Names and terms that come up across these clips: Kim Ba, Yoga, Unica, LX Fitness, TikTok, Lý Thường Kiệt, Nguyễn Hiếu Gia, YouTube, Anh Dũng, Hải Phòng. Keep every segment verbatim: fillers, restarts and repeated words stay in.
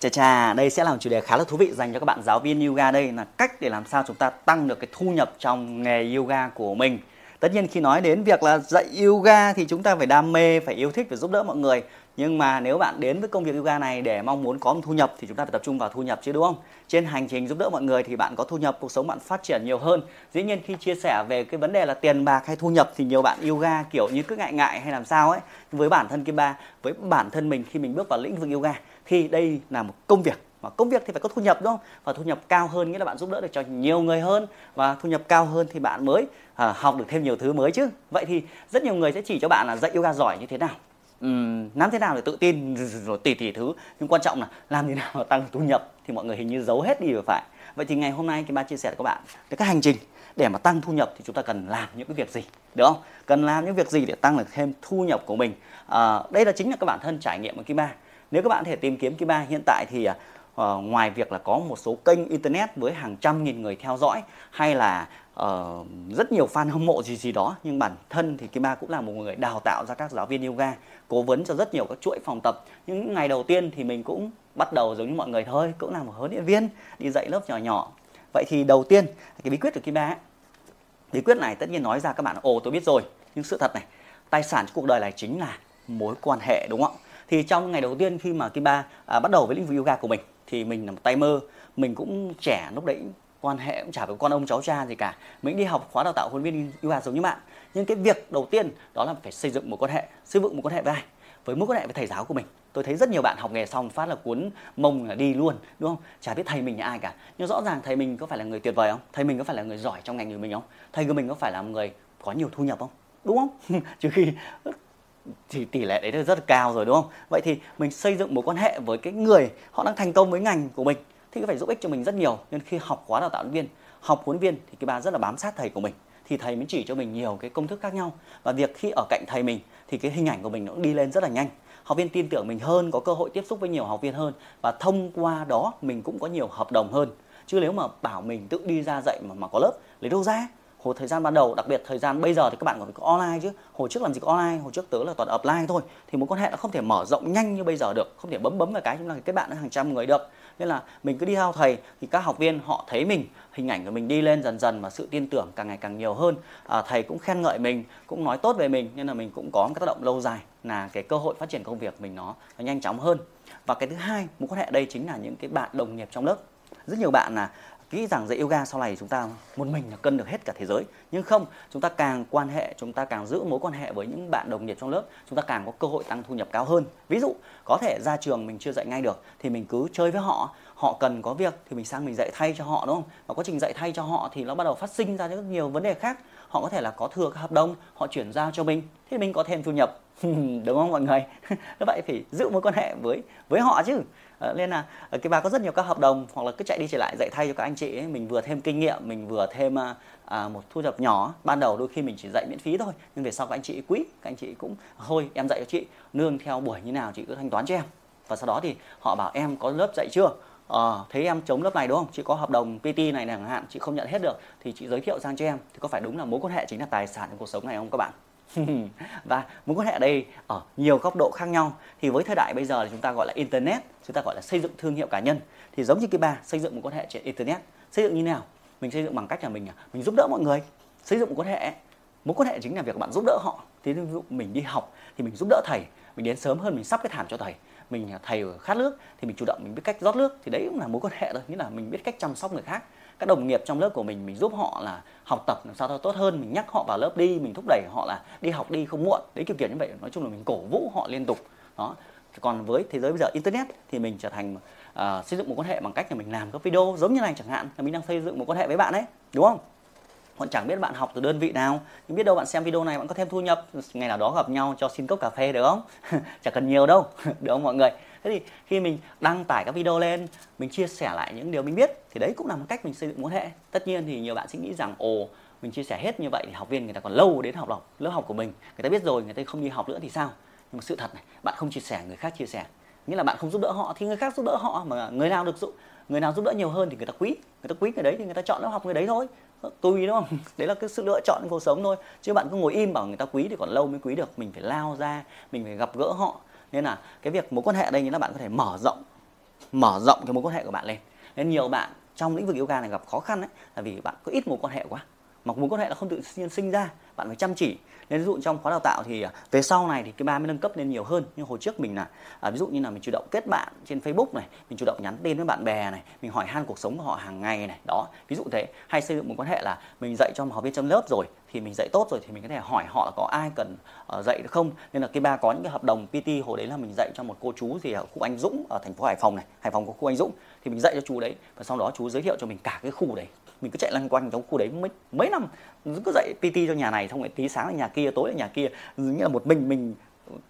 Chà chà, đây sẽ là một chủ đề khá là thú vị dành cho các bạn giáo viên yoga đây, là cách để làm sao chúng ta tăng được cái thu nhập trong nghề yoga của mình. Tất nhiên khi nói đến việc là dạy yoga thì chúng ta phải đam mê, phải yêu thích, phải giúp đỡ mọi người. Nhưng mà nếu bạn đến với công việc yoga này để mong muốn có một thu nhập thì chúng ta phải tập trung vào thu nhập chứ, đúng không? Trên hành trình giúp đỡ mọi người thì bạn có thu nhập, cuộc sống bạn phát triển nhiều hơn. Dĩ nhiên khi chia sẻ về cái vấn đề là tiền bạc hay thu nhập thì nhiều bạn yoga kiểu như cứ ngại ngại hay làm sao ấy. Với bản thân Kim Ba, với bản thân mình khi mình bước vào lĩnh vực yoga thì đây là một công việc. Và công việc thì phải có thu nhập, đúng không? Và thu nhập cao hơn nghĩa là bạn giúp đỡ được cho nhiều người hơn. Và thu nhập cao hơn thì bạn mới à, học được thêm nhiều thứ mới chứ. Vậy thì rất nhiều người sẽ chỉ cho bạn là dạy yoga giỏi như thế nào, uhm, làm thế nào để tự tin, rồi tỉ tỉ thứ. Nhưng quan trọng là làm thế nào để tăng thu nhập thì mọi người hình như giấu hết đi rồi phải. Vậy thì ngày hôm nay Kim Ba chia sẻ với các bạn về các hành trình để mà tăng thu nhập thì chúng ta cần làm những cái việc gì, đúng không? Cần làm những việc gì để tăng được thêm thu nhập của mình. à, Đây là chính là các bản thân trải nghiệm của Kim Ba. Nếu các bạn có thể tìm kiếm Kim Ba hiện tại thì Uh, ngoài việc là có một số kênh internet với hàng trăm nghìn người theo dõi hay là uh, rất nhiều fan hâm mộ gì gì đó, nhưng bản thân thì Kim Ba cũng là một người đào tạo ra các giáo viên yoga, cố vấn cho rất nhiều các chuỗi phòng tập. Những ngày đầu tiên thì mình cũng bắt đầu giống như mọi người thôi, cũng là một huấn luyện viên đi dạy lớp nhỏ nhỏ. Vậy thì đầu tiên cái bí quyết của Kim Ba ấy, bí quyết này tất nhiên nói ra các bạn ồ tôi biết rồi, nhưng sự thật này, tài sản trong cuộc đời này chính là mối quan hệ, đúng không? Thì trong ngày đầu tiên khi mà Kim Ba à, bắt đầu với lĩnh vực yoga của mình thì mình là một tay mơ, mình cũng trẻ lúc đấy, quan hệ cũng chả với con ông cháu cha gì cả. Mình đi học khóa đào tạo huấn viên yoga giống như bạn, nhưng cái việc đầu tiên đó là phải xây dựng một quan hệ, xây dựng một quan hệ với ai, với mối quan hệ với thầy giáo của mình. Tôi thấy rất nhiều bạn học nghề xong phát là cuốn mông là đi luôn, đúng không? Chả biết thầy mình là ai cả. Nhưng rõ ràng thầy mình có phải là người tuyệt vời không? Thầy mình có phải là người giỏi trong ngành của mình không? Thầy của mình có phải là một người có nhiều thu nhập không? Đúng không? Trừ khi thì tỷ lệ đấy là rất là cao rồi, đúng không? Vậy thì mình xây dựng mối quan hệ với cái người họ đang thành công với ngành của mình thì có phải giúp ích cho mình rất nhiều. Nên khi học khóa đào tạo huấn viên, học huấn viên thì Kim Ba rất là bám sát thầy của mình, thì thầy mới chỉ cho mình nhiều cái công thức khác nhau. Và việc khi ở cạnh thầy mình thì cái hình ảnh của mình nó cũng đi lên rất là nhanh, học viên tin tưởng mình hơn, có cơ hội tiếp xúc với nhiều học viên hơn, và thông qua đó mình cũng có nhiều hợp đồng hơn. Chứ nếu mà bảo mình tự đi ra dạy mà, mà có lớp lấy đâu ra? Hồi thời gian ban đầu, đặc biệt thời gian bây giờ thì các bạn còn có online chứ. Hồi trước làm gì có online, hồi trước tớ là toàn offline thôi. Thì mối quan hệ nó không thể mở rộng nhanh như bây giờ được, không thể bấm bấm vào cái chúng ta kết bạn với hàng trăm người được. Nên là mình cứ đi theo thầy thì các học viên họ thấy mình, hình ảnh của mình đi lên dần dần và sự tin tưởng càng ngày càng nhiều hơn. à, Thầy cũng khen ngợi mình, cũng nói tốt về mình, nên là mình cũng có một cái tác động lâu dài, là cái cơ hội phát triển công việc mình nó, nó nhanh chóng hơn. Và cái thứ hai, mối quan hệ đây chính là những cái bạn đồng nghiệp trong lớp. Rất nhiều bạn là nghĩ rằng dạy yoga sau này chúng ta một mình là cân được hết cả thế giới, nhưng không, chúng ta càng quan hệ, chúng ta càng giữ mối quan hệ với những bạn đồng nghiệp trong lớp, chúng ta càng có cơ hội tăng thu nhập cao hơn. Ví dụ có thể ra trường mình chưa dạy ngay được thì mình cứ chơi với họ, họ cần có việc thì mình sang mình dạy thay cho họ, đúng không? Và quá trình dạy thay cho họ thì nó bắt đầu phát sinh ra rất nhiều vấn đề khác. Họ có thể là có thừa các hợp đồng, họ chuyển giao cho mình thì mình có thêm thu nhập. Đúng không mọi người? Vậy phải giữ mối quan hệ với với họ chứ. À, nên là cái bà có rất nhiều các hợp đồng, hoặc là cứ chạy đi chạy lại dạy thay cho các anh chị ấy, mình vừa thêm kinh nghiệm, mình vừa thêm à, một thu nhập nhỏ. Ban đầu đôi khi mình chỉ dạy miễn phí thôi, nhưng về sau các anh chị quý, các anh chị cũng thôi em dạy cho chị, nương theo buổi như nào chị cứ thanh toán cho em. Và sau đó thì họ bảo em có lớp dạy chưa? À, thấy em chống lớp này đúng không? Chị có hợp đồng pê tê này này chẳng hạn, chị không nhận hết được thì chị giới thiệu sang cho em. Thì có phải đúng là mối quan hệ chính là tài sản trong cuộc sống này không các bạn? Và mối quan hệ đây ở nhiều góc độ khác nhau. Thì với thời đại bây giờ thì chúng ta gọi là internet, chúng ta gọi là xây dựng thương hiệu cá nhân. Thì giống như Kim Ba xây dựng một quan hệ trên internet, xây dựng như nào? Mình xây dựng bằng cách là mình mình giúp đỡ mọi người, xây dựng một quan hệ. Mối quan hệ chính là việc bạn giúp đỡ họ. Thì ví dụ mình đi học thì mình giúp đỡ thầy, mình đến sớm hơn mình sắp cái thảm cho thầy, mình thầy khát nước thì mình chủ động mình biết cách rót nước, thì đấy cũng là mối quan hệ thôi, nghĩa là mình biết cách chăm sóc người khác. Các đồng nghiệp trong lớp của mình, mình giúp họ là học tập làm sao cho tốt hơn, mình nhắc họ vào lớp đi, mình thúc đẩy họ là đi học đi không muộn, đấy kiểu kiểu như vậy. Nói chung là mình cổ vũ họ liên tục đó. Còn với thế giới bây giờ internet thì mình trở thành uh, xây dựng một quan hệ bằng cách là mình làm các video giống như này chẳng hạn, là mình đang xây dựng một quan hệ với bạn đấy, đúng không? Còn chẳng biết bạn học từ đơn vị nào, nhưng biết đâu bạn xem video này bạn có thêm thu nhập, ngày nào đó gặp nhau cho xin cốc cà phê được không? Chẳng cần nhiều đâu, được không mọi người? Thế thì khi mình đăng tải các video lên, mình chia sẻ lại những điều mình biết, thì đấy cũng là một cách mình xây dựng mối quan hệ. Tất nhiên thì nhiều bạn sẽ nghĩ rằng ồ, mình chia sẻ hết như vậy thì học viên người ta còn lâu đến học, học lớp học của mình, người ta biết rồi, người ta không đi học nữa thì sao? Nhưng mà sự thật này, bạn không chia sẻ, người khác chia sẻ, nghĩa là bạn không giúp đỡ họ thì người khác giúp đỡ họ, mà người nào được giúp, người nào giúp đỡ nhiều hơn thì người ta quý, người ta quý người đấy thì người ta chọn lớp học người đấy thôi. Tùy, đúng không? Đấy là cái sự lựa chọn cuộc sống thôi. Chứ bạn cứ ngồi im bảo người ta quý thì còn lâu mới quý được. Mình phải lao ra, mình phải gặp gỡ họ. Nên là cái việc mối quan hệ đây là bạn có thể mở rộng mở rộng cái mối quan hệ của bạn lên. Nên nhiều bạn trong lĩnh vực yoga này gặp khó khăn ấy, là vì bạn có ít mối quan hệ quá, mà mối quan hệ là không tự nhiên sinh ra, bạn phải chăm chỉ. Nên ví dụ trong khóa đào tạo thì về sau này thì cái ba mới nâng cấp lên nhiều hơn. Nhưng hồi trước mình là à, ví dụ như là mình chủ động kết bạn trên Facebook này, mình chủ động nhắn tin với bạn bè này, mình hỏi han cuộc sống của họ hàng ngày này, đó ví dụ thế. Hay xây dựng mối quan hệ là mình dạy cho học viên trong lớp rồi thì mình dạy tốt rồi thì mình có thể hỏi họ là có ai cần uh, dạy được không. Nên là cái ba có những cái hợp đồng pê tê, hồi đấy là mình dạy cho một cô chú gì ở khu Anh Dũng ở thành phố Hải Phòng này, Hải Phòng có khu Anh Dũng, thì mình dạy cho chú đấy và sau đó chú giới thiệu cho mình cả cái khu đấy. Mình cứ chạy lăn quanh trong khu đấy mấy mấy năm, cứ dạy pê tê cho nhà này, xong rồi tí sáng ở nhà kia, tối ở nhà kia, như là một mình mình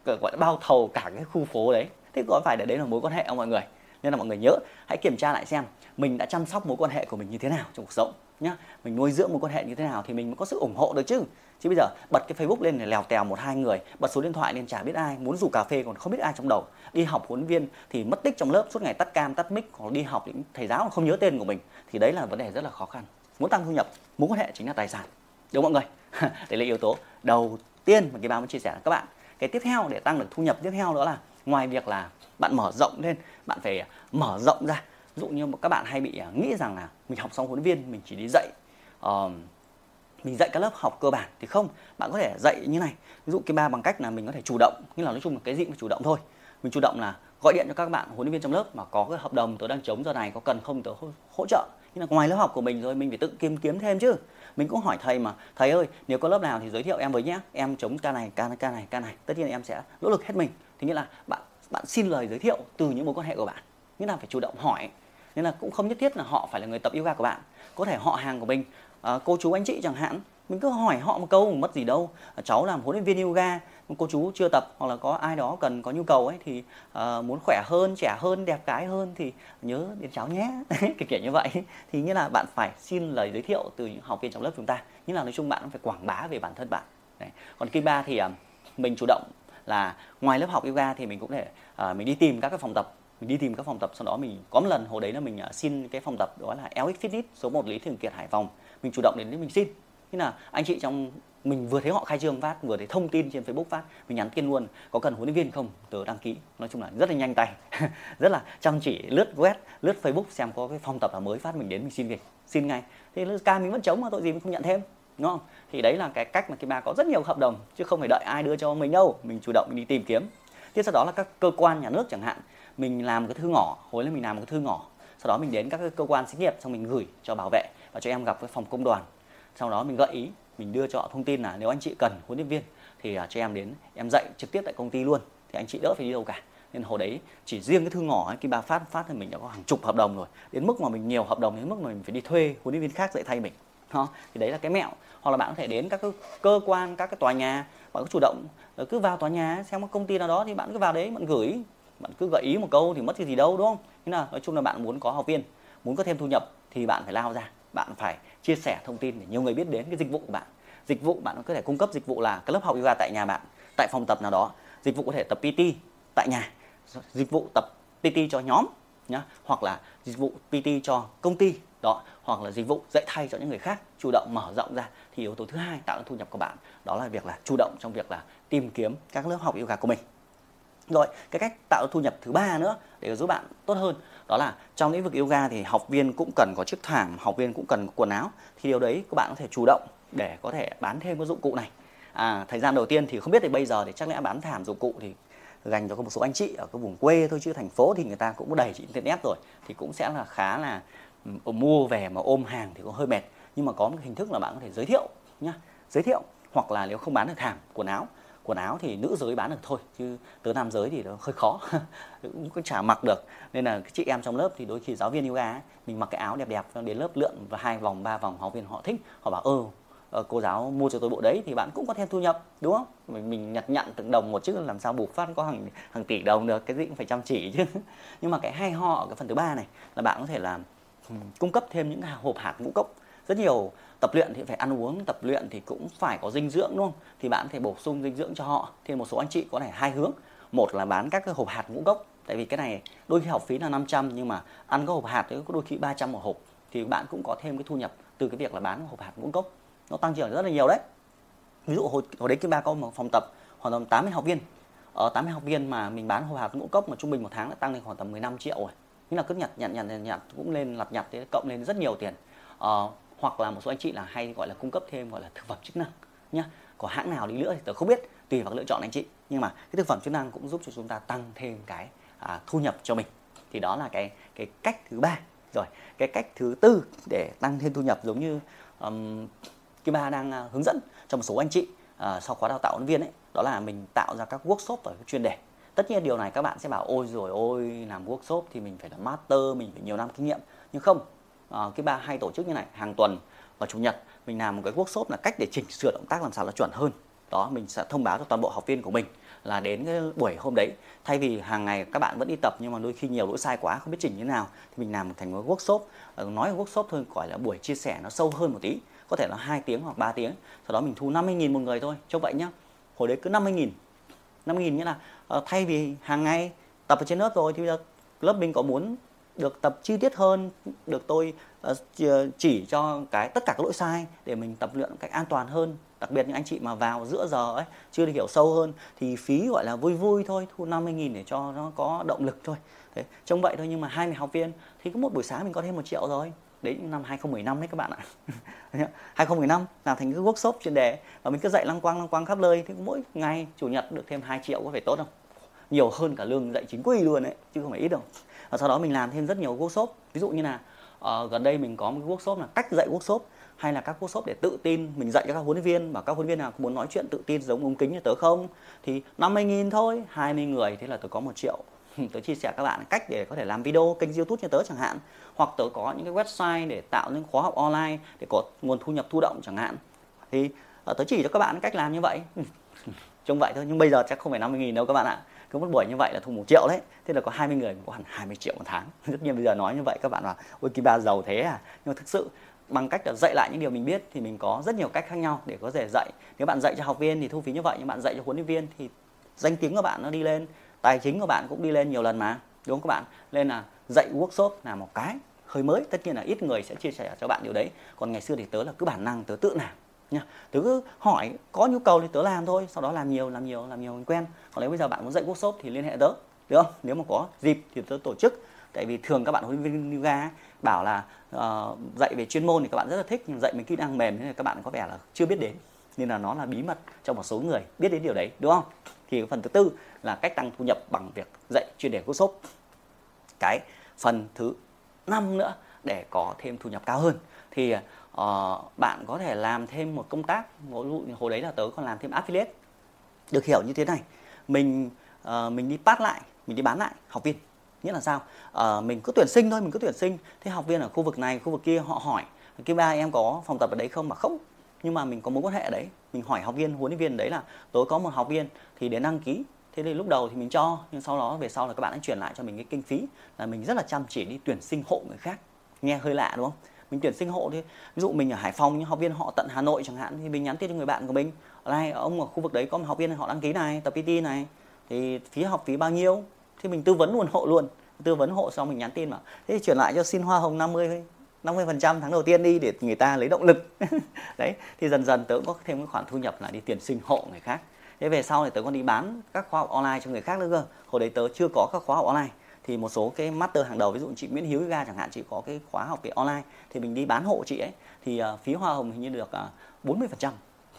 gọi là bao thầu cả cái khu phố đấy. Thế có phải để đấy là mối quan hệ không mọi người? Nên là mọi người nhớ hãy kiểm tra lại xem mình đã chăm sóc mối quan hệ của mình như thế nào trong cuộc sống nhá, mình nuôi dưỡng mối quan hệ như thế nào thì mình mới có sự ủng hộ được chứ. Chứ bây giờ bật cái Facebook lên để lèo tèo một hai người, bật số điện thoại lên chả biết ai, muốn rủ cà phê còn không biết ai trong đầu, đi học huấn viên thì mất tích trong lớp, suốt ngày tắt cam tắt mic, hoặc đi học những thầy giáo không nhớ tên của mình, thì đấy là vấn đề rất là khó khăn. Muốn tăng thu nhập, mối quan hệ chính là tài sản, đúng không mọi người? Đấy là yếu tố đầu tiên mà cái ba muốn chia sẻ với các bạn. Cái tiếp theo để tăng được thu nhập tiếp theo đó là ngoài việc là bạn mở rộng lên, bạn phải mở rộng ra. Ví dụ như các bạn hay bị nghĩ rằng là mình học xong huấn viên mình chỉ đi dạy uh, mình dạy các lớp học cơ bản, thì không, bạn có thể dạy như này. Ví dụ cái ba bằng cách là mình có thể chủ động, nghĩa là nói chung là cái gì cũng phải chủ động thôi. Mình chủ động là gọi điện cho các bạn huấn luyện viên trong lớp mà có cái hợp đồng tớ đang trống giờ này, có cần không tớ hỗ trợ. Nhưng là ngoài lớp học của mình rồi mình phải tự kiếm kiếm thêm chứ. Mình cũng hỏi thầy mà, thầy ơi nếu có lớp nào thì giới thiệu em với nhé, em trống ca này ca này ca này ca này, tất nhiên là em sẽ nỗ lực hết mình. Thì nghĩa là bạn bạn xin lời giới thiệu từ những mối quan hệ của bạn, nghĩa là phải chủ động hỏi. Nên là cũng không nhất thiết là họ phải là người tập yoga của bạn, có thể họ hàng của mình, à, cô chú anh chị chẳng hạn, mình cứ hỏi họ một câu mất gì đâu, cháu làm huấn luyện viên yoga, cô chú chưa tập hoặc là có ai đó cần có nhu cầu ấy thì à, muốn khỏe hơn, trẻ hơn, đẹp cái hơn thì nhớ đến cháu nhé. Kiểu kiểu như vậy, thì nghĩa là bạn phải xin lời giới thiệu từ những học viên trong lớp chúng ta, nghĩa là nói chung bạn cũng phải quảng bá về bản thân bạn. Đấy. Còn Kim Ba thì à, mình chủ động là ngoài lớp học yoga thì mình cũng để à, mình đi tìm các cái phòng tập. Mình đi tìm các phòng tập, sau đó mình có một lần hồi đấy là mình xin cái phòng tập đó là lờ ích Fitness số một Lý Thường Kiệt Hải Phòng. Mình chủ động đến đấy mình xin. Thế là anh chị trong mình vừa thấy họ khai trương phát, vừa thấy thông tin trên Facebook phát, mình nhắn tin luôn có cần huấn luyện viên không, tớ đăng ký. Nói chung là rất là nhanh tay, rất là chăm chỉ, lướt web, lướt Facebook xem có cái phòng tập nào mới phát mình đến mình xin việc, xin ngay. Thế ca mình vẫn trống mà tội gì mình không nhận thêm, đúng không? Thì đấy là cái cách mà Kim Ba có rất nhiều hợp đồng chứ không phải đợi ai đưa cho mình đâu, mình chủ động mình đi tìm kiếm. Tiếp sau đó là các cơ quan nhà nước chẳng hạn, mình làm cái thư ngỏ, hồi là mình làm cái thư ngỏ, sau đó mình đến các cơ quan xí nghiệp, xong mình gửi cho bảo vệ và cho em gặp với phòng công đoàn, sau đó mình gợi ý, mình đưa cho họ thông tin là nếu anh chị cần huấn luyện viên thì cho em đến em dạy trực tiếp tại công ty luôn, thì anh chị đỡ phải đi đâu cả. Nên hồi đấy chỉ riêng cái thư ngỏ ấy, khi bà phát phát thì mình đã có hàng chục hợp đồng rồi, đến mức mà mình nhiều hợp đồng đến mức mà mình phải đi thuê huấn luyện viên khác dạy thay mình. Đó, thì đấy là cái mẹo. Hoặc là bạn có thể đến các cơ quan, các cái tòa nhà, bạn cứ chủ động cứ vào tòa nhà xem có công ty nào đó thì bạn cứ vào đấy bạn gửi, bạn cứ gợi ý một câu thì mất cái gì đâu, đúng không? Thế là nói chung là bạn muốn có học viên, muốn có thêm thu nhập thì bạn phải lao ra, bạn phải chia sẻ thông tin để nhiều người biết đến cái dịch vụ của bạn. Dịch vụ bạn có thể cung cấp dịch vụ là cái lớp học yoga tại nhà bạn, tại phòng tập nào đó, dịch vụ có thể tập pê tê tại nhà, dịch vụ tập pê tê cho nhóm nhá, hoặc là dịch vụ pê tê cho công ty đó, hoặc là dịch vụ dạy thay cho những người khác. Chủ động mở rộng ra thì yếu tố thứ hai tạo ra thu nhập của bạn đó là việc là chủ động trong việc là tìm kiếm các lớp học yoga của mình. Rồi cái cách tạo thu nhập thứ ba nữa để giúp bạn tốt hơn đó là trong lĩnh vực yoga thì học viên cũng cần có chiếc thảm, học viên cũng cần có quần áo, thì điều đấy các bạn có thể chủ động để có thể bán thêm các dụng cụ này. À, thời gian đầu tiên thì không biết, thì bây giờ thì chắc lẽ bán thảm dụng cụ thì dành cho một số anh chị ở cái vùng quê thôi, chứ thành phố thì người ta cũng đầy trên internet rồi thì cũng sẽ là khá là mua về mà ôm hàng thì cũng hơi mệt. Nhưng mà có một hình thức là bạn có thể giới thiệu nhá, giới thiệu hoặc là nếu không bán được thảm quần áo, quần áo thì nữ giới bán được thôi chứ tớ nam giới thì nó hơi khó, cũng chả mặc được. Nên là chị em trong lớp thì đôi khi giáo viên yoga ấy, mình mặc cái áo đẹp đẹp đến lớp lượn và hai vòng ba vòng học viên họ thích, họ bảo ơ cô giáo mua cho tôi bộ đấy thì bạn cũng có thêm thu nhập, đúng không? Mình, mình nhặt nhặn từng đồng một chứ làm sao buộc phát có hàng hàng tỷ đồng được, cái gì cũng phải chăm chỉ chứ. Nhưng mà cái hay ho ở cái phần thứ ba này là bạn có thể làm cung cấp thêm những hộp hạt ngũ cốc. Rất nhiều tập luyện thì phải ăn uống, tập luyện thì cũng phải có dinh dưỡng, đúng không? Thì bạn có thể bổ sung dinh dưỡng cho họ. Thì một số anh chị có thể hai hướng, một là bán các cái hộp hạt ngũ cốc, tại vì cái này đôi khi học phí là năm trăm nhưng mà ăn các hộp hạt thì có đôi khi ba trăm một hộp, thì bạn cũng có thêm cái thu nhập từ cái việc là bán hộp hạt ngũ cốc, nó tăng trưởng rất là nhiều đấy. Ví dụ hồi, hồi đấy Kim Ba có một phòng tập khoảng tầm tám mươi học viên, ở tám mươi học viên mà mình bán hộp hạt ngũ cốc mà trung bình một tháng đã tăng lên khoảng tầm mười lăm triệu rồi. Nghĩa là cứ nhặt nhặt nhặt nhặt cũng lên lặt nhặt thế, cộng lên rất nhiều tiền. Ờ, hoặc là một số anh chị là hay gọi là cung cấp thêm gọi là thực phẩm chức năng nhá. Có hãng nào đi nữa thì tôi không biết, tùy vào lựa chọn anh chị. Nhưng mà cái thực phẩm chức năng cũng giúp cho chúng ta tăng thêm cái à, thu nhập cho mình. Thì đó là cái cái cách thứ ba. Rồi, cái cách thứ tư để tăng thêm thu nhập giống như um, Kim Ba đang uh, hướng dẫn cho một số anh chị uh, sau khóa đào tạo huấn viên ấy, đó là mình tạo ra các workshop và các chuyên đề. Tất nhiên điều này các bạn sẽ bảo ôi rồi ôi, làm workshop thì mình phải là master, mình phải nhiều năm kinh nghiệm. Nhưng không, uh, Kim Ba hay tổ chức như này, hàng tuần vào chủ nhật mình làm một cái workshop là cách để chỉnh sửa động tác làm sao nó chuẩn hơn. Đó, mình sẽ thông báo cho toàn bộ học viên của mình là đến cái buổi hôm đấy, thay vì hàng ngày các bạn vẫn đi tập nhưng mà đôi khi nhiều lỗi sai quá không biết chỉnh như thế nào, thì mình làm thành một workshop, nói về workshop thôi, gọi là buổi chia sẻ nó sâu hơn một tí, có thể là hai tiếng hoặc ba tiếng, sau đó mình thu năm mươi nghìn một người thôi, trông vậy nhá. Hồi đấy cứ năm mươi nghìn, năm mươi nghìn nghĩa là thay vì hàng ngày tập ở trên lớp rồi thì bây giờ lớp mình có muốn được tập chi tiết hơn, được tôi chỉ cho cái tất cả các lỗi sai để mình tập luyện một cách an toàn hơn. Đặc biệt những anh chị mà vào giữa giờ ấy, chưa được hiểu sâu hơn thì phí gọi là vui vui thôi, thu năm mươi nghìn để cho nó có động lực thôi. Thế, trông vậy thôi nhưng mà hai mươi học viên thì cứ một buổi sáng mình có thêm một triệu rồi. Đấy năm hai không một năm đấy các bạn ạ. hai không một năm làm thành cái workshop chuyên đề và mình cứ dạy lăng quăng lăng quăng khắp nơi, thì mỗi ngày chủ nhật được thêm hai triệu có phải tốt không? Nhiều hơn cả lương dạy chính quy luôn đấy, chứ không phải ít đâu. Và sau đó mình làm thêm rất nhiều workshop, ví dụ như là uh, gần đây mình có một cái workshop là cách dạy workshop, hay là các workshop để tự tin mình dạy cho các huấn luyện viên, bảo các huấn luyện viên nào muốn nói chuyện tự tin giống ống kính như tớ không thì năm mươi nghìn thôi, hai mươi người thế là tớ có một triệu. Tớ chia sẻ các bạn cách để có thể làm video kênh YouTube như tớ chẳng hạn, hoặc tớ có những cái website để tạo những khóa học online để có nguồn thu nhập thụ động chẳng hạn, thì uh, tớ chỉ cho các bạn cách làm như vậy. Trông vậy thôi nhưng bây giờ chắc không phải năm mươi nghìn đâu các bạn ạ. Cứ một buổi như vậy là thu một triệu đấy, thế là có hai mươi người có hẳn hai mươi triệu một tháng. Tất nhiên bây giờ nói như vậy các bạn bảo ôi Kim Ba giàu thế à, nhưng mà thực sự bằng cách là dạy lại những điều mình biết thì mình có rất nhiều cách khác nhau để có thể dạy. Nếu bạn dạy cho học viên thì thu phí như vậy, nhưng bạn dạy cho huấn luyện viên thì danh tiếng của bạn nó đi lên, tài chính của bạn cũng đi lên nhiều lần mà, đúng không các bạn? Nên là dạy workshop là một cái hơi mới, tất nhiên là ít người sẽ chia sẻ cho bạn điều đấy. Còn ngày xưa thì tớ là cứ bản năng tớ tự làm nha, tớ cứ hỏi có nhu cầu thì tớ làm thôi, sau đó làm nhiều làm nhiều làm nhiều mình quen. Còn nếu bây giờ bạn muốn dạy workshop thì liên hệ tớ, được không? Nếu mà có dịp thì tớ tổ chức, tại vì thường các bạn huấn luyện viên yoga bảo là uh, dạy về chuyên môn thì các bạn rất là thích, nhưng dạy mình kỹ năng mềm thì các bạn có vẻ là chưa biết đến, nên là nó là bí mật cho một số người biết đến điều đấy, đúng không? Thì phần thứ tư là cách tăng thu nhập bằng việc dạy chuyên đề workshop. Cái phần thứ năm nữa để có thêm thu nhập cao hơn thì Uh, bạn có thể làm thêm một công tác. Hồi đấy là tớ còn làm thêm affiliate, được hiểu như thế này, mình uh, mình đi pass lại, mình đi bán lại học viên. Nghĩa là sao? Uh, mình cứ tuyển sinh thôi, mình cứ tuyển sinh, thế học viên ở khu vực này khu vực kia họ hỏi Kim Ba em có phòng tập ở đấy không, mà không, nhưng mà mình có mối quan hệ ở đấy, mình hỏi học viên huấn luyện viên đấy là tớ có một học viên thì đến đăng ký. Thế thì lúc đầu thì mình cho, nhưng sau đó về sau là các bạn đã chuyển lại cho mình cái kinh phí, là mình rất là chăm chỉ đi tuyển sinh hộ người khác. Nghe hơi lạ đúng không? Mình tuyển sinh hộ thì ví dụ mình ở Hải Phòng nhưng học viên họ tận Hà Nội chẳng hạn, thì mình nhắn tin cho người bạn của mình này, ông ở khu vực đấy có một học viên họ đăng ký này, tập pê tê này, thì phí học phí bao nhiêu, thì mình tư vấn luôn hộ luôn, tư vấn hộ xong mình nhắn tin mà thế chuyển lại cho xin hoa hồng năm mươi phần trăm tháng đầu tiên đi để người ta lấy động lực. Đấy thì dần dần tớ cũng có thêm cái khoản thu nhập là đi tuyển sinh hộ người khác. Thế về sau thì tớ còn đi bán các khóa học online cho người khác nữa cơ. Hồi đấy tớ chưa có các khóa học online, thì một số cái master hàng đầu, ví dụ chị Nguyễn Hiếu Gia chẳng hạn, chị có cái khóa học về online thì mình đi bán hộ chị ấy, thì uh, phí hoa hồng hình như được uh, bốn mươi phần trăm,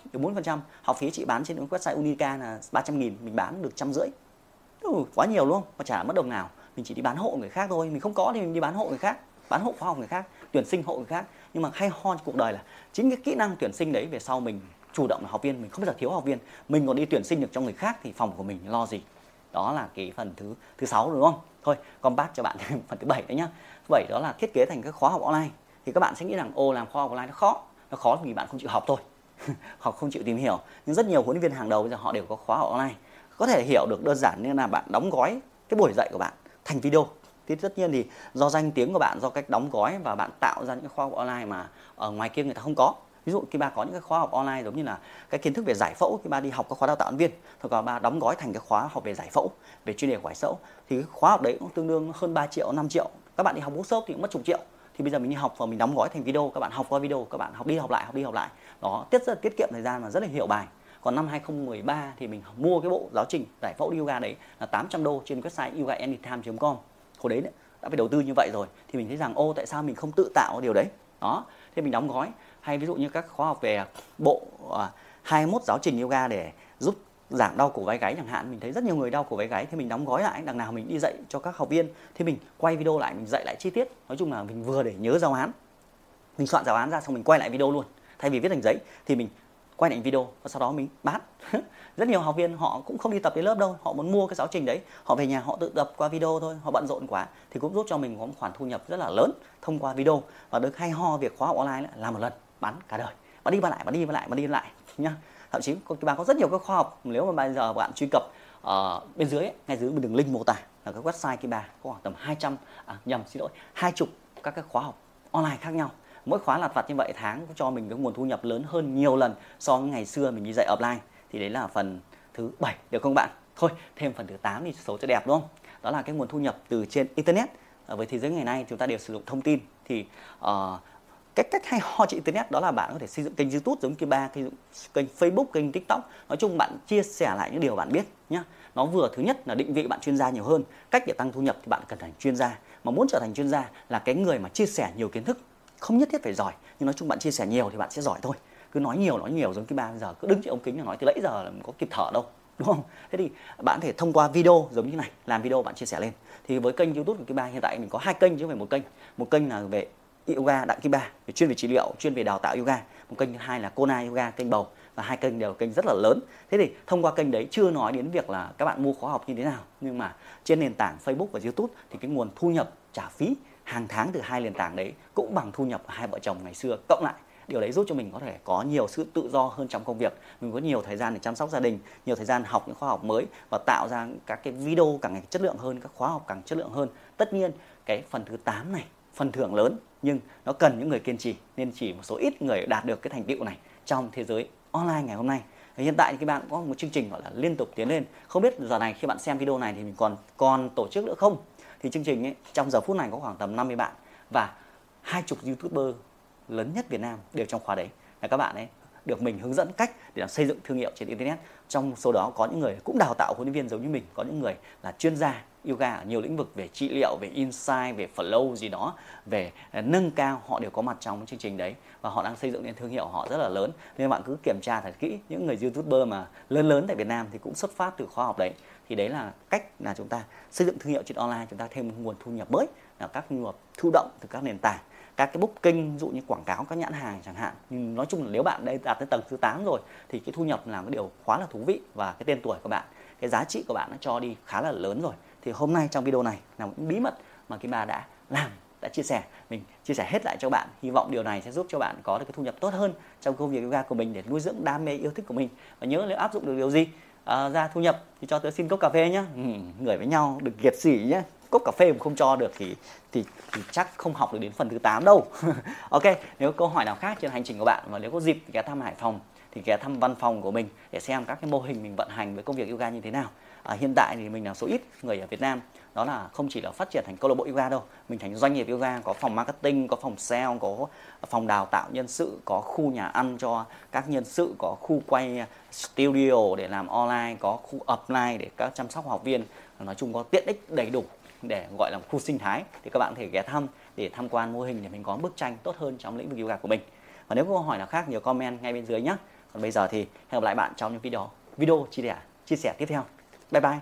được bốn mươi phần trăm. Học phí chị bán trên website Unica là ba trăm nghìn, mình bán được trăm rưỡi, quá nhiều luôn mà chả mất đồng nào. Mình chỉ đi bán hộ người khác thôi, mình không có thì mình đi bán hộ người khác, bán hộ khóa học người khác, tuyển sinh hộ người khác. Nhưng mà hay ho cuộc đời là chính cái kỹ năng tuyển sinh đấy, về sau mình chủ động là học viên, mình không bao giờ thiếu học viên, mình còn đi tuyển sinh được cho người khác thì phòng của mình lo gì. Đó là cái phần thứ thứ sáu, đúng không? Thôi, combat cho bạn phần thứ bảy đấy nhá. Thứ bảy đó là thiết kế thành các khóa học online. Thì các bạn sẽ nghĩ rằng ô làm khóa học online nó khó, nó khó vì bạn không chịu học thôi, học không chịu tìm hiểu. Nhưng rất nhiều huấn luyện viên hàng đầu bây giờ họ đều có khóa học online, có thể hiểu được đơn giản, nên là bạn đóng gói cái buổi dạy của bạn thành video. Thì tất nhiên thì do danh tiếng của bạn, do cách đóng gói, và bạn tạo ra những cái khóa học online mà ở ngoài kia người ta không có. Ví dụ khi ba có những cái khóa học online giống như là cái kiến thức về giải phẫu, khi ba đi học các khóa đào tạo huấn luyện viên, rồi còn ba đóng gói thành cái khóa học về giải phẫu, về chuyên đề giải phẫu, thì cái khóa học đấy cũng tương đương hơn ba triệu, năm triệu. Các bạn đi học workshop thì cũng mất chục triệu. Thì bây giờ mình đi học và mình đóng gói thành video, các bạn học qua video, các bạn học đi học lại, học đi học lại. Đó, tiết rất là tiết kiệm thời gian và rất là hiểu bài. Còn năm hai không một ba thì mình mua cái bộ giáo trình giải phẫu yoga đấy là tám trăm đô trên website yogaanytime chấm com. Hồi đấy, đấy đã phải đầu tư như vậy rồi thì mình thấy rằng ô tại sao mình không tự tạo điều đấy đó. Thế mình đóng gói, hay ví dụ như các khóa học về bộ à, hai mươi mốt giáo trình yoga để giúp giảm đau cổ vai gáy chẳng hạn, mình thấy rất nhiều người đau cổ vai gáy thì mình đóng gói lại, đằng nào mình đi dạy cho các học viên thì mình quay video lại, mình dạy lại chi tiết. Nói chung là mình vừa để nhớ giáo án, mình soạn giáo án ra xong mình quay lại video luôn, thay vì viết thành giấy thì mình quay lại video và sau đó mình bán. Rất nhiều học viên họ cũng không đi tập đến lớp đâu, họ muốn mua cái giáo trình đấy, họ về nhà họ tự tập qua video thôi, họ bận rộn quá, thì cũng giúp cho mình có một khoản thu nhập rất là lớn thông qua video. Và được hay ho việc khóa học online là một lần bán cả đời, bán đi bán lại, bán đi bán lại, bán đi bán lại nhá. Thậm chí bà có rất nhiều các khóa học, nếu mà bây giờ bạn truy cập ở uh, bên dưới ấy, ngay dưới đường link mô tả là các website Kim Ba có khoảng tầm hai trăm à, nhầm xin lỗi hai chục các cái khóa học online khác nhau. Mỗi khóa lặt vặt như vậy tháng cũng cho mình cái nguồn thu nhập lớn hơn nhiều lần so với ngày xưa mình đi dạy offline. Thì đấy là phần thứ bảy được không bạn? Thôi thêm phần thứ tám thì số cho đẹp đúng không? Đó là cái nguồn thu nhập từ trên internet. À, với thế giới ngày nay chúng ta đều sử dụng thông tin thì uh, cách cách hay ho trên internet đó là bạn có thể xây dựng kênh YouTube giống Kim Ba, kênh, kênh Facebook, kênh TikTok. Nói chung bạn chia sẻ lại những điều bạn biết nhá. Nó vừa thứ nhất là định vị bạn chuyên gia nhiều hơn. Cách để tăng thu nhập thì bạn cần thành chuyên gia. Mà muốn trở thành chuyên gia là cái người mà chia sẻ nhiều kiến thức, không nhất thiết phải giỏi nhưng nói chung bạn chia sẻ nhiều thì bạn sẽ giỏi thôi. Cứ nói nhiều nói nhiều giống Kim Ba bây giờ cứ đứng trên ống kính là nói từ nãy giờ là có kịp thở đâu, đúng không? Thế thì bạn có thể thông qua video giống như này, làm video bạn chia sẻ lên. Thì với kênh YouTube của Kim Ba hiện tại mình có hai kênh chứ không phải một kênh. Một kênh là về yoga Đặng Kim Ba, chuyên về trị liệu, chuyên về đào tạo yoga. Một kênh thứ hai là Kona Yoga, kênh bầu. Và hai kênh đều kênh rất là lớn. Thế thì thông qua kênh đấy chưa nói đến việc là các bạn mua khóa học như thế nào, nhưng mà trên nền tảng Facebook và YouTube thì cái nguồn thu nhập trả phí hàng tháng từ hai nền tảng đấy cũng bằng thu nhập của hai vợ chồng ngày xưa cộng lại. Điều đấy giúp cho mình có thể có nhiều sự tự do hơn trong công việc, mình có nhiều thời gian để chăm sóc gia đình, nhiều thời gian học những khóa học mới và tạo ra các cái video càng ngày chất lượng hơn, các khóa học càng chất lượng hơn. Tất nhiên cái phần thứ tám này phần thưởng lớn nhưng nó cần những người kiên trì, nên chỉ một số ít người đạt được cái thành tựu này trong thế giới online ngày hôm nay. Hiện tại thì các bạn có một chương trình gọi là liên tục tiến lên. Không biết giờ này khi bạn xem video này thì mình còn còn tổ chức nữa không? Thì chương trình ấy, trong giờ phút này có khoảng tầm năm mươi bạn và hai chục YouTuber lớn nhất Việt Nam đều trong khóa đấy. Là các bạn ấy được mình hướng dẫn cách để làm xây dựng thương hiệu trên internet. Trong số đó có những người cũng đào tạo huấn luyện viên giống như mình, có những người là chuyên gia yoga ở nhiều lĩnh vực về trị liệu, về insight, về flow gì đó, về nâng cao, họ đều có mặt trong chương trình đấy và họ đang xây dựng nên thương hiệu họ rất là lớn. Nên bạn cứ kiểm tra thật kỹ những người YouTuber mà lớn lớn tại Việt Nam thì cũng xuất phát từ khóa học đấy. Thì đấy là cách là chúng ta xây dựng thương hiệu trên online, chúng ta thêm nguồn thu nhập mới là các nguồn thu động từ các nền tảng, các cái booking, ví dụ như quảng cáo các nhãn hàng chẳng hạn. Nhưng nói chung là nếu bạn đây đạt đến tầng thứ tám rồi thì cái thu nhập là cái điều quá là thú vị và cái tên tuổi của bạn, cái giá trị của bạn nó cho đi khá là lớn rồi. Thì hôm nay trong video này là một bí mật mà Kim Ba đã làm, đã chia sẻ, mình chia sẻ hết lại cho bạn. Hy vọng điều này sẽ giúp cho bạn có được cái thu nhập tốt hơn trong công việc yoga của mình để nuôi dưỡng đam mê yêu thích của mình. Và nhớ nếu áp dụng được điều gì à, ra thu nhập thì cho tớ xin cốc cà phê nhá. Ừ, người với nhau đừng kiệt sỉ nhá. Cốc cà phê mà không cho được thì thì, thì chắc không học được đến phần thứ tám đâu. Ok, nếu có câu hỏi nào khác trên hành trình của bạn và nếu có dịp ghé thăm Hải Phòng thì ghé thăm văn phòng của mình để xem các cái mô hình mình vận hành với công việc yoga như thế nào. À, hiện tại thì mình là số ít người ở Việt Nam, đó là không chỉ là phát triển thành câu lạc bộ yoga đâu, mình thành doanh nghiệp yoga, có phòng marketing, có phòng sale, có phòng đào tạo nhân sự, có khu nhà ăn cho các nhân sự, có khu quay studio để làm online, có khu offline để các chăm sóc học viên. Nói chung có tiện ích đầy đủ để gọi là khu sinh thái, thì các bạn có thể ghé thăm để tham quan mô hình để mình có bức tranh tốt hơn trong lĩnh vực yoga của mình. Và nếu có câu hỏi nào khác nhớ comment ngay bên dưới nhé. Còn bây giờ thì hẹn gặp lại bạn trong những video video chia sẻ, chia sẻ tiếp theo. Bye bye.